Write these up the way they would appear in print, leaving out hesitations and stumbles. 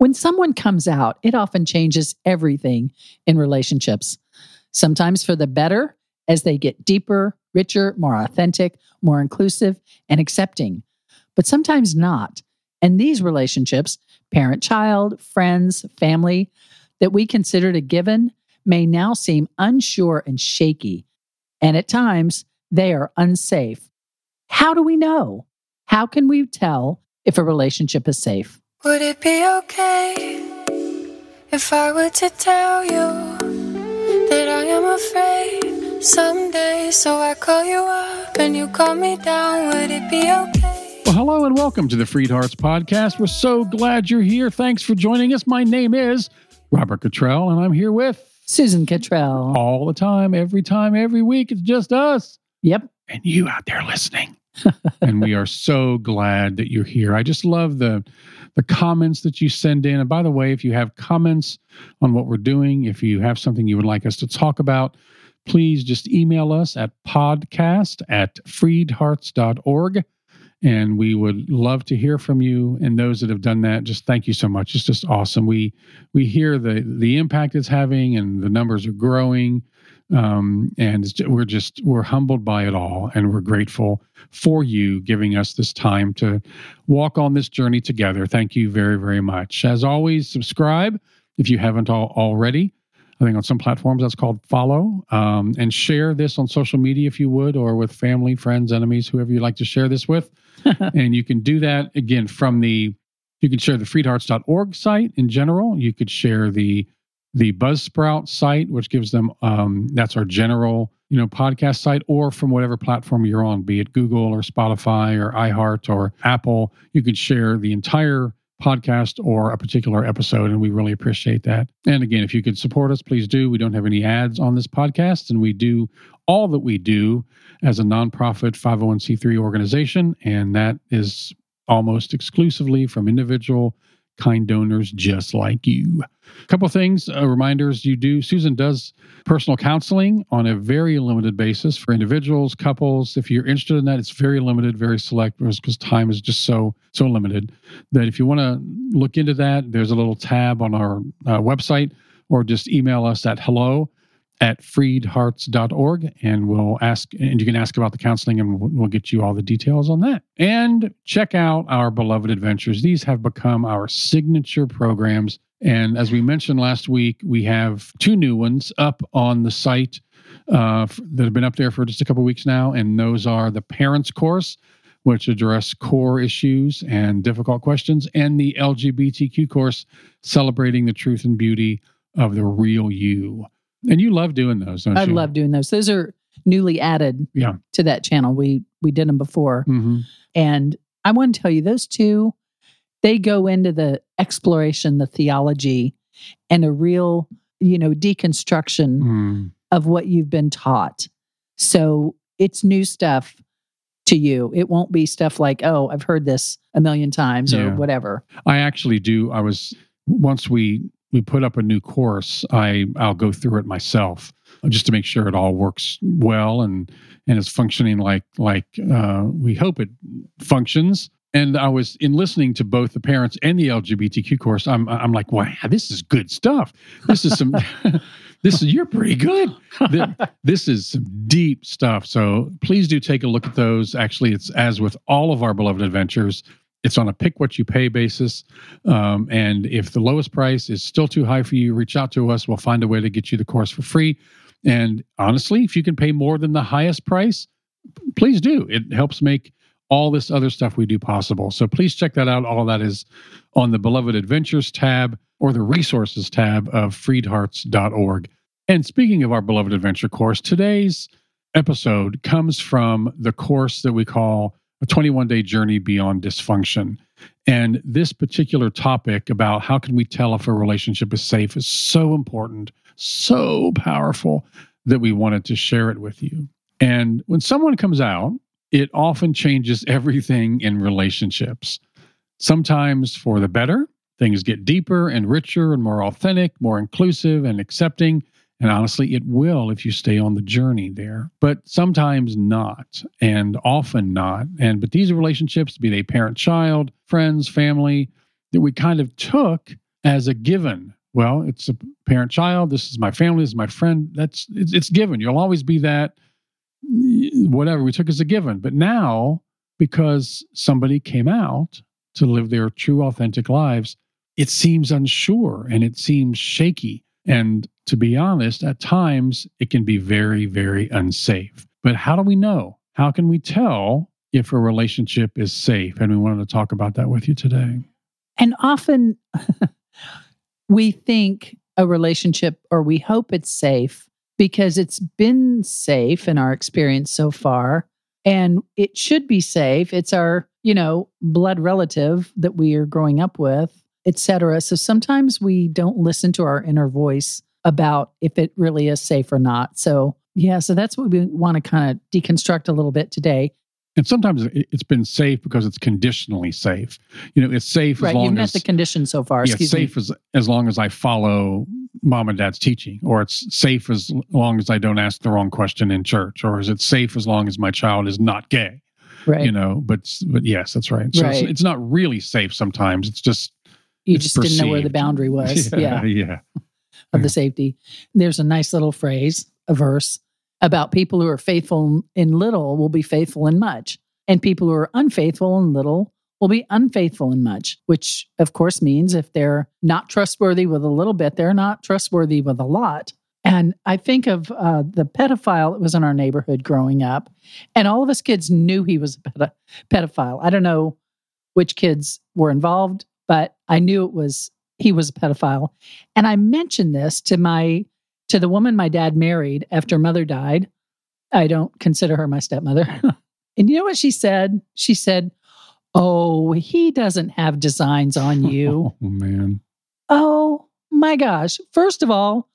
When someone comes out, it often changes everything in relationships, sometimes for the better as they get deeper, richer, more authentic, more inclusive, and accepting, but sometimes not. And these relationships, parent-child, friends, family, that we considered a given may now seem unsure and shaky, and at times they are unsafe. How do we know? How can we tell if a relationship is safe? Would it be okay if I were to tell you that I am afraid someday, so I call you up and you call me down? Would it be okay? Well, hello and welcome to the Freed Hearts Podcast. We're so glad you're here. Thanks for joining us. My name is Robert Cottrell, and I'm here with Susan Cottrell. All the time, every week. It's just us. Yep. And you out there listening. And we are so glad that you're here. I just love the comments that you send in. And by the way, if you have comments on what we're doing, if you have something you would like us to talk about, please just email us at podcast@freedhearts.org. And we would love to hear from you. And those that have done that, just thank you so much. It's just awesome. We hear the impact it's having, and the numbers are growing. And we're humbled by it all, and we're grateful for you giving us this time to walk on this journey together. Thank you very, very much. As always, subscribe if you haven't already. I think on some platforms that's called follow, and share this on social media if you would, or with family, friends, enemies, whoever you'd like to share this with. And you can do that again you can share the freedhearts.org site in general. You could share the Buzzsprout site, which gives them, that's our general, podcast site, or from whatever platform you're on, be it Google or Spotify or iHeart or Apple. You could share the entire podcast or a particular episode, and we really appreciate that. And again, if you could support us, please do. We don't have any ads on this podcast, and we do all that we do as a nonprofit 501c3 organization, and that is almost exclusively from individual kind donors just like you. A couple of things, reminders. Susan does personal counseling on a very limited basis for individuals, couples. If you're interested in that, it's very limited, very select, because time is just so limited that if you want to look into that, there's a little tab on our website, or just email us at hello@freedhearts.org, and you can ask about the counseling, and we'll get you all the details on that. And check out our Beloved Adventures. These have become our signature programs. And as we mentioned last week, we have two new ones up on the site that have been up there for just a couple of weeks now. And those are the Parents Course, which address core issues and difficult questions, and the LGBTQ course, celebrating the truth and beauty of the real you. And you love doing those, don't you? I love doing those. Those are newly added to that channel. We did them before. Mm-hmm. And I want to tell you, those two, they go into the exploration, the theology, and a real, deconstruction of what you've been taught. So it's new stuff to you. It won't be stuff like, oh, I've heard this a million times or whatever. I actually do. Once we put up a new course, I'll go through it myself just to make sure it all works well and is functioning like we hope it functions. And I was in listening to both the parents and the LGBTQ course. I'm like, wow, this is good stuff. You're pretty good. This is some deep stuff. So please do take a look at those. Actually, it's as with all of our Beloved Adventures, it's on a pick-what-you-pay basis, and if the lowest price is still too high for you, reach out to us. We'll find a way to get you the course for free, and honestly, if you can pay more than the highest price, please do. It helps make all this other stuff we do possible, so please check that out. All that is on the Beloved Adventures tab or the Resources tab of freedhearts.org. And speaking of our Beloved Adventure course, today's episode comes from the course that we call A 21-day journey beyond dysfunction. And this particular topic about how can we tell if a relationship is safe is so important, so powerful, that we wanted to share it with you. And when someone comes out, it often changes everything in relationships. Sometimes for the better, things get deeper and richer and more authentic, more inclusive and accepting. And honestly, it will if you stay on the journey there, but sometimes not, and often not. But these relationships, be they parent-child, friends, family, that we kind of took as a given. Well, it's a parent-child. This is my family. This is my friend. It's given. You'll always be that. Whatever we took as a given. But now, because somebody came out to live their true, authentic lives, it seems unsure and it seems shaky. And to be honest, at times, it can be very, very unsafe. But how do we know? How can we tell if a relationship is safe? And we wanted to talk about that with you today. And often we think a relationship, or we hope it's safe, because it's been safe in our experience so far, and it should be safe. It's our, blood relative that we are growing up with, et cetera. So sometimes we don't listen to our inner voice about if it really is safe or not. So that's what we want to kind of deconstruct a little bit today. And sometimes it's been safe because it's conditionally safe. It's safe as long as... Right, you've met the condition so far. Yeah, it's safe as long as I follow mom and dad's teaching, or it's safe as long as I don't ask the wrong question in church, or is it safe as long as my child is not gay? Right. But yes, that's right. So right. It's not really safe sometimes. It's just... You just didn't know where the boundary was. Of the safety. There's a nice little phrase, a verse, about people who are faithful in little will be faithful in much. And people who are unfaithful in little will be unfaithful in much, which of course means if they're not trustworthy with a little bit, they're not trustworthy with a lot. And I think of the pedophile that was in our neighborhood growing up, and all of us kids knew he was a pedophile. I don't know which kids were involved, but I knew he was a pedophile. And I mentioned this to the woman my dad married after mother died. I don't consider her my stepmother. And you know what she said? She said, "Oh, he doesn't have designs on you." Oh, man. Oh, my gosh. First of all,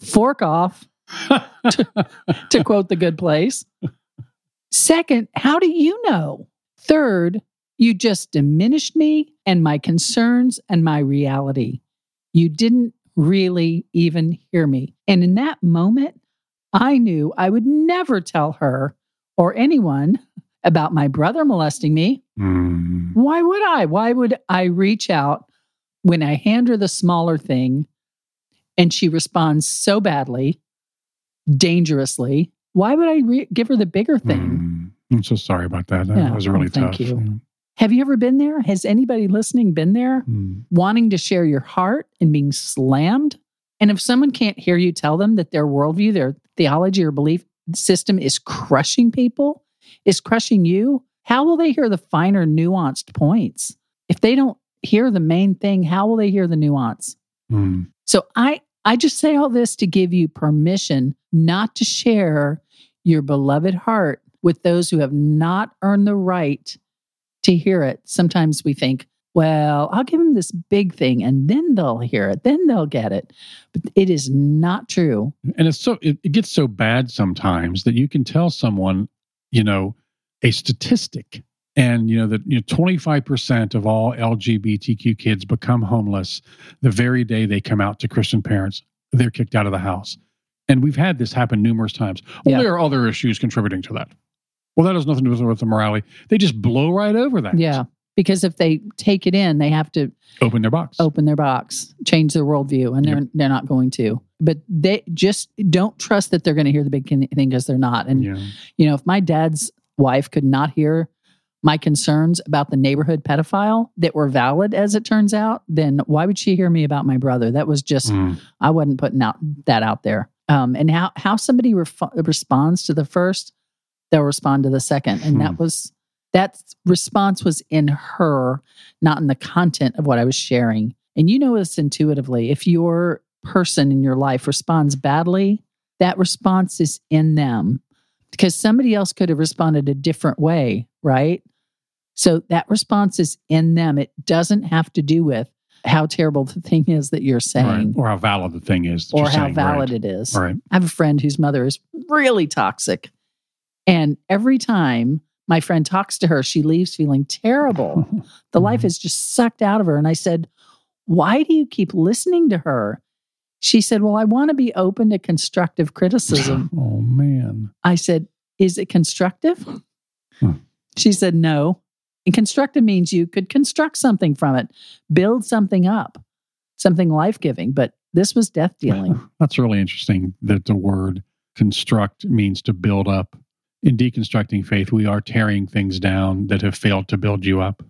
fork off, to quote The Good Place. Second, how do you know? Third, you just diminished me and my concerns and my reality. You didn't really even hear me. And in that moment, I knew I would never tell her or anyone about my brother molesting me. Mm. Why would I? Why would I reach out when I hand her the smaller thing and she responds so badly, dangerously? Why would I give her the bigger thing? Mm. I'm so sorry about that. That was really tough. Thank you. Yeah. Have you ever been there? Has anybody listening been there? Mm. Wanting to share your heart and being slammed? And if someone can't hear you tell them that their worldview, their theology or belief system is crushing people, is crushing you, how will they hear the finer nuanced points? If they don't hear the main thing, how will they hear the nuance? Mm. So I just say all this to give you permission not to share your beloved heart with those who have not earned the right to hear it. Sometimes we think, well, I'll give them this big thing and then they'll hear it, then they'll get it. But it is not true. And it gets so bad sometimes that you can tell someone, a statistic, and 25% of all LGBTQ kids become homeless the very day they come out to Christian parents. They're kicked out of the house. And we've had this happen numerous times. Well, there are other issues contributing to that. Well, that has nothing to do with the morality. They just blow right over that. Yeah, because if they take it in, they have to... Open their box, change their worldview, and they're not going to. But they just don't trust that they're going to hear the big thing because they're not. And, if my dad's wife could not hear my concerns about the neighborhood pedophile that were valid, as it turns out, then why would she hear me about my brother? That was just... I wasn't putting that out there. And how somebody responds to the first... they'll respond to the second. And that response was in her, not in the content of what I was sharing. And you know this intuitively. If your person in your life responds badly, that response is in them because somebody else could have responded a different way, right? So that response is in them. It doesn't have to do with how terrible the thing is that you're saying. Right. Or how valid the thing is that you're saying. Or how valid it is. Right. I have a friend whose mother is really toxic. And every time my friend talks to her, she leaves feeling terrible. The life is just sucked out of her. And I said, "Why do you keep listening to her?" She said, "Well, I want to be open to constructive criticism." Oh, man. I said, "Is it constructive?" She said, "No." And constructive means you could construct something from it, build something up. something life-giving, but this was death dealing. That's really interesting that the word construct means to build up. In deconstructing faith, we are tearing things down that have failed to build you up.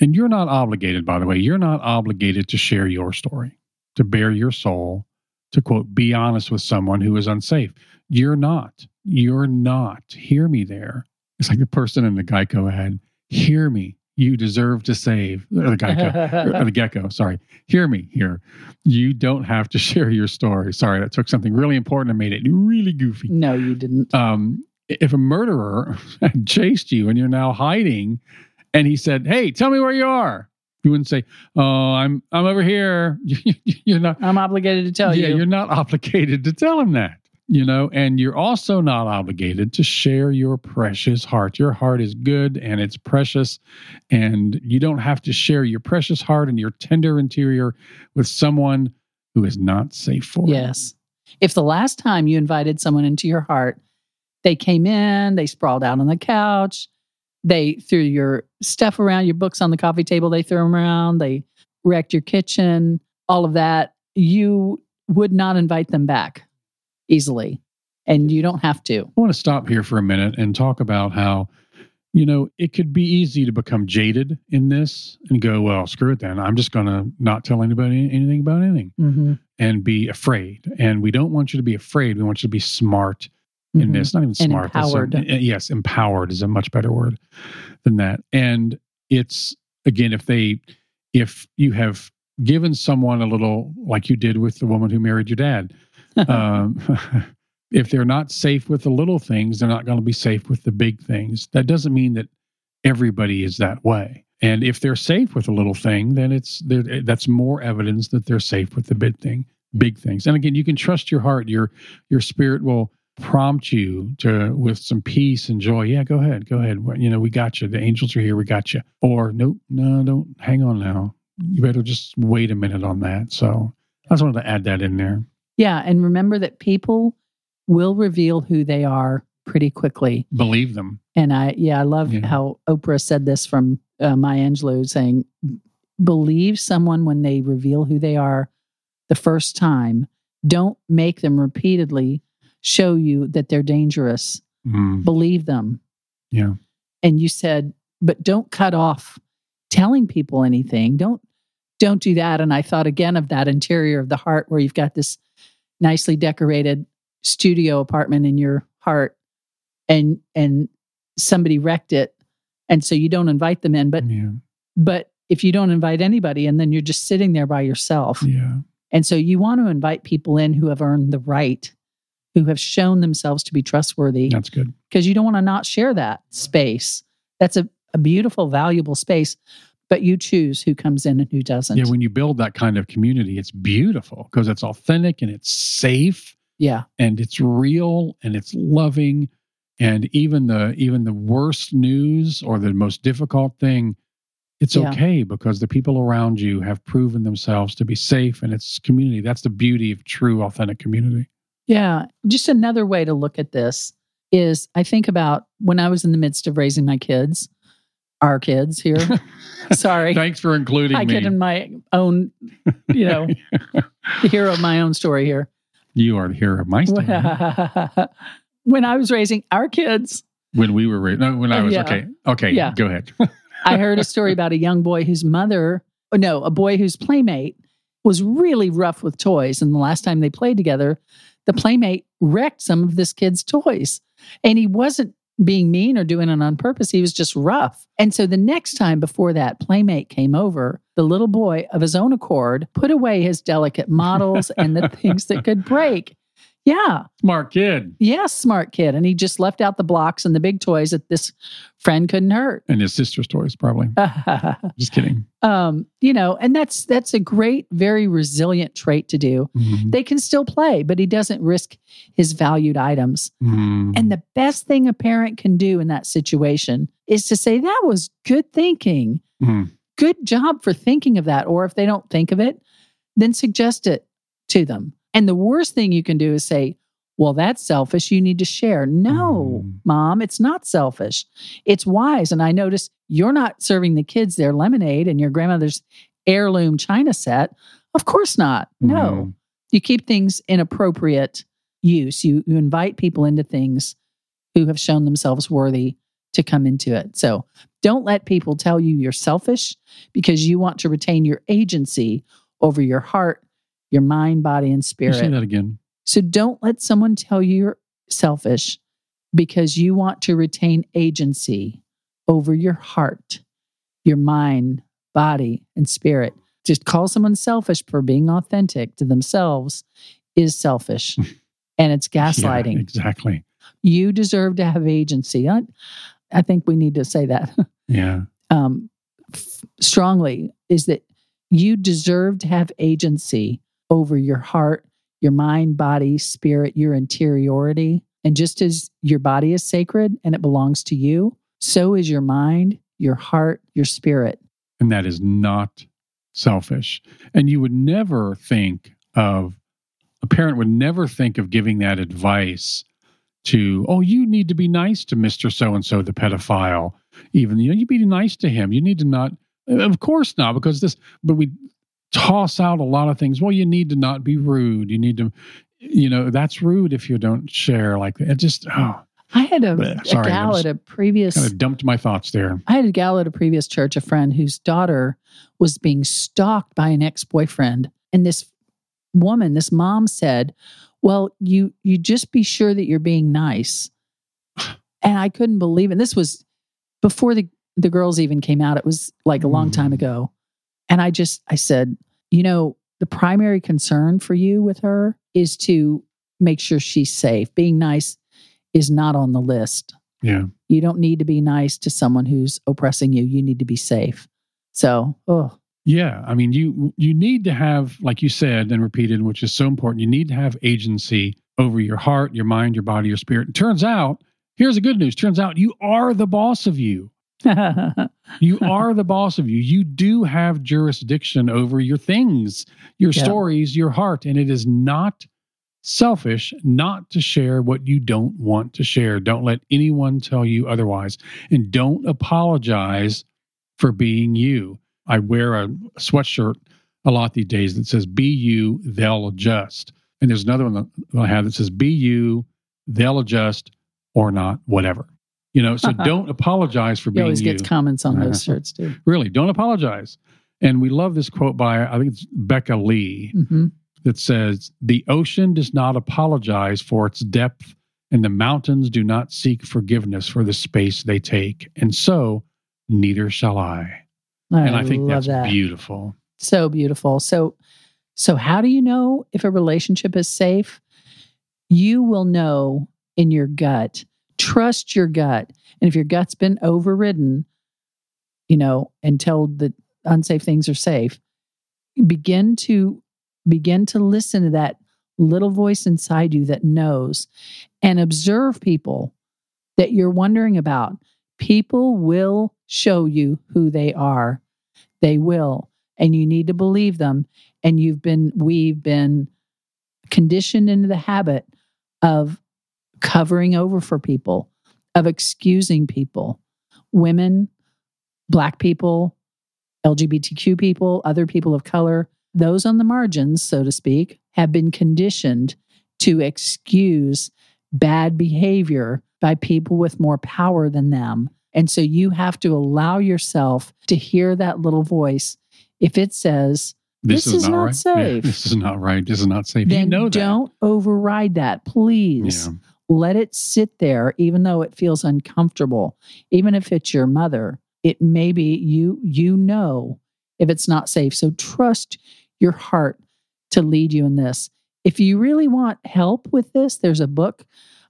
And you're not obligated, by the way, you're not obligated to share your story, to bare your soul, to, quote, be honest with someone who is unsafe. You're not. Hear me there. It's like the person in the Geico ad. Hear me. You deserve to save. The gecko, sorry. Hear me here. You don't have to share your story. Sorry, that took something really important and made it really goofy. No, you didn't. If a murderer chased you and you're now hiding and he said, hey, tell me where you are. You wouldn't say, oh, I'm over here. You're not. I'm obligated to tell you. Yeah, you're not obligated to tell him that. You know, and you're also not obligated to share your precious heart. Your heart is good and it's precious, and you don't have to share your precious heart and your tender interior with someone who is not safe for it. Yes. If the last time you invited someone into your heart, they came in, they sprawled out on the couch, they threw your stuff around, your books on the coffee table, they threw them around, they wrecked your kitchen, all of that, you would not invite them back easily. And you don't have to. I want to stop here for a minute and talk about how, you know, it could be easy to become jaded in this and go, well, screw it then. I'm just going to not tell anybody anything about anything and be afraid. And we don't want you to be afraid. We want you to be smart in this. Not even smart. Empowered. Yes, empowered is a much better word than that. And it's, again, if you have given someone a little, like you did with the woman who married your dad, if they're not safe with the little things, they're not going to be safe with the big things. That doesn't mean that everybody is that way. And if they're safe with a little thing, then that's more evidence that they're safe with the big things. And again, you can trust your heart. Your spirit will prompt you to, with some peace and joy. Yeah, go ahead. You know, we got you. The angels are here. We got you. Or nope, no, don't hang on now. You better just wait a minute on that. So I just wanted to add that in there. Yeah, and remember that people will reveal who they are pretty quickly. Believe them. And I love how Oprah said this from Maya Angelou, saying, believe someone when they reveal who they are the first time. Don't make them repeatedly show you that they're dangerous. Believe them. Yeah. And you said, but don't cut off telling people anything. Don't do that. And I thought again of that interior of the heart where you've got this nicely decorated studio apartment in your heart and somebody wrecked it. And so you don't invite them in, but if you don't invite anybody and then you're just sitting there by yourself. Yeah. And so you want to invite people in who have earned the right, who have shown themselves to be trustworthy. That's good. Because you don't want to not share that space. That's a beautiful, valuable space. But you choose who comes in and who doesn't. Yeah, when you build that kind of community, it's beautiful because it's authentic and it's safe. Yeah. And it's real and it's loving. And even the worst news or the most difficult thing, it's okay because the people around you have proven themselves to be safe, and it's community. That's the beauty of true, authentic community. Yeah. Just another way to look at this is I think about when I was in the midst of raising my kids. Our kids here. Sorry. Thanks for including me. I get in my own, you know, the hero of my own story here. You are the hero of my story. When I was raising our kids. When we were raising. No, when I was. Yeah. Okay. Okay. Yeah. Go ahead. I heard a story about a young boy whose mother, a boy whose playmate was really rough with toys. And the last time they played together, the playmate wrecked some of this kid's toys. And he wasn't being mean or doing it on purpose. He was just rough. And so the next time before that playmate came over, the little boy of his own accord put away his delicate models and the things that could break. Yeah. Smart kid. Yes, smart kid. And he just left out the blocks and the big toys that this friend couldn't hurt. And his sister's toys, probably. Just kidding. And that's a great, very resilient trait to do. Mm-hmm. They can still play, but he doesn't risk his valued items. Mm-hmm. And the best thing a parent can do in that situation is to say, that was good thinking. Mm-hmm. Good job for thinking of that. Or if they don't think of it, then suggest it to them. And the worst thing you can do is say, well, that's selfish. You need to share. No, Mom, it's not selfish. It's wise. And I notice you're not serving the kids their lemonade and your grandmother's heirloom china set. Of course not. No. Mm-hmm. You keep things in appropriate use. You invite people into things who have shown themselves worthy to come into it. So don't let people tell you you're selfish, because you want to retain your agency over your heart, your mind, body, and spirit. Say that again. So don't let someone tell you you're selfish, because you want to retain agency over your heart, your mind, body, and spirit. Just call someone selfish for being authentic to themselves is selfish. And it's gaslighting. Yeah, exactly. You deserve to have agency. I think we need to say that. Yeah. Strongly, is that you deserve to have agency over your heart, your mind, body, spirit, your interiority. And just as your body is sacred and it belongs to you, so is your mind, your heart, your spirit. And that is not selfish. And you would never think of, a parent would never think of giving that advice to, oh, you need to be nice to Mr. So-and-so, the pedophile. Even, you be nice to him. You need to not, of course not, because this, but we toss out a lot of things. Well, you need to not be rude. You need to, that's rude if you don't share like that. It just, oh. I had a gal at a previous... Kind of dumped my thoughts there. I had a gal at a previous church, a friend whose daughter was being stalked by an ex-boyfriend. And this woman, this mom said, well, you just be sure that you're being nice. And I couldn't believe it. This was before the girls even came out. It was like a long time ago. And I said, the primary concern for you with her is to make sure she's safe. Being nice is not on the list. Yeah. You don't need to be nice to someone who's oppressing you. You need to be safe. So, Yeah. I mean, you need to have, like you said and repeated, which is so important, you need to have agency over your heart, your mind, your body, your spirit. And turns out, here's the good news. Turns out you are the boss of you. You are the boss of you. You do have jurisdiction over your things, your stories, your heart. And it is not selfish not to share what you don't want to share. Don't let anyone tell you otherwise. And don't apologize for being you. I wear a sweatshirt a lot these days that says, be you, they'll adjust. And there's another one that I have that says, be you, they'll adjust, or not, whatever. So don't apologize for being you. He always gets comments on those shirts, too. Really, don't apologize. And we love this quote by, I think it's Becca Lee, that says, the ocean does not apologize for its depth, and the mountains do not seek forgiveness for the space they take. And so, neither shall I. And I think that's beautiful. So beautiful. So how do you know if a relationship is safe? You will know in your gut. Trust your gut. And if your gut's been overridden, and told that unsafe things are safe, begin to listen to that little voice inside you that knows, and observe people that you're wondering about. People will show you who they are. They will. And you need to believe them. And we've been conditioned into the habit of covering over for people, of excusing people, women, Black people, LGBTQ people, other people of color, those on the margins, so to speak, have been conditioned to excuse bad behavior by people with more power than them. And so you have to allow yourself to hear that little voice. If it says, this is not safe. Yeah, this is not right. This is not safe. Then don't override that. Please let it sit there, even though it feels uncomfortable. Even if it's your mother, it may be if it's not safe. So trust your heart to lead you in this. If you really want help with this, there's a book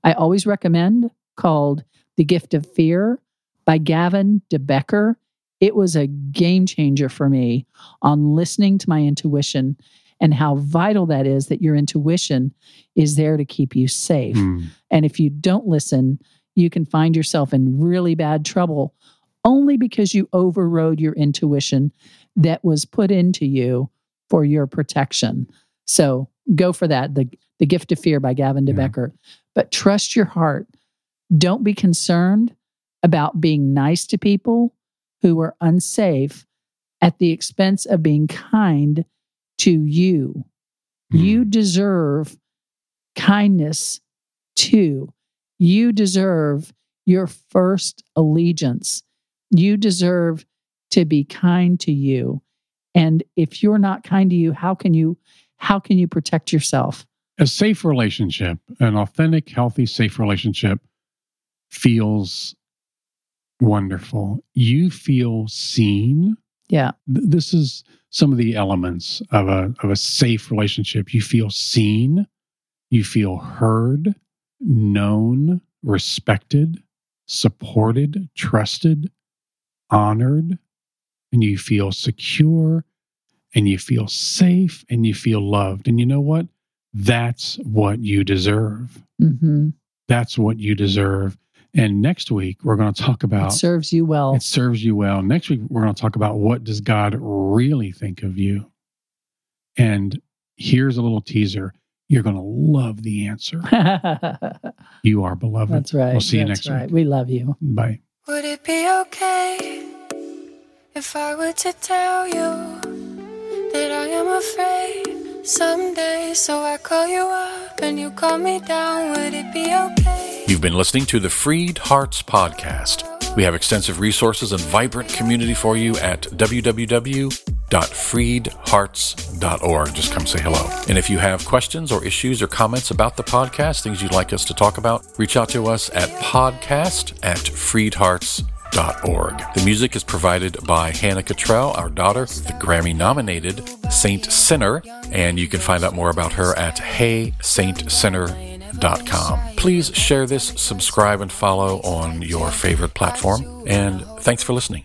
I always recommend called The Gift of Fear by Gavin de Becker. It was a game changer for me on listening to my intuition and how vital that is, that your intuition is there to keep you safe. And if you don't listen, you can find yourself in really bad trouble only because you overrode your intuition that was put into you for your protection. So go for that, The Gift of Fear by Gavin de Becker. But trust your heart. Don't be concerned about being nice to people who are unsafe at the expense of being kind to you. You deserve kindness too. You deserve your first allegiance. You deserve to be kind to you. And if you're not kind to you, how can you protect yourself? A safe relationship, an authentic, healthy, safe relationship feels wonderful. You feel seen. Yeah. This is some of the elements of a safe relationship. You feel seen, you feel heard, known, respected, supported, trusted, honored, and you feel secure, and you feel safe, and you feel loved. And you know what? That's what you deserve. Mm-hmm. That's what you deserve. And next week, we're going to talk about... It serves you well. It serves you well. Next week, we're going to talk about what does God really think of you. And here's a little teaser. You're going to love the answer. You are beloved. That's right. We'll see you next week. We love you. Bye. Would it be okay if I were to tell you that I am afraid someday, so I call you up and you call me down? Would it be okay? You've been listening to the Freed Hearts Podcast. We have extensive resources and vibrant community for you at www.freedhearts.org. Just come say hello. And if you have questions or issues or comments about the podcast, things you'd like us to talk about, reach out to us at podcast@freedhearts.org. The music is provided by Hannah Cottrell, our daughter, the Grammy-nominated Saint Sinner, and you can find out more about her at heysaintsinner.com. Please share this, subscribe, and follow on your favorite platform, and thanks for listening.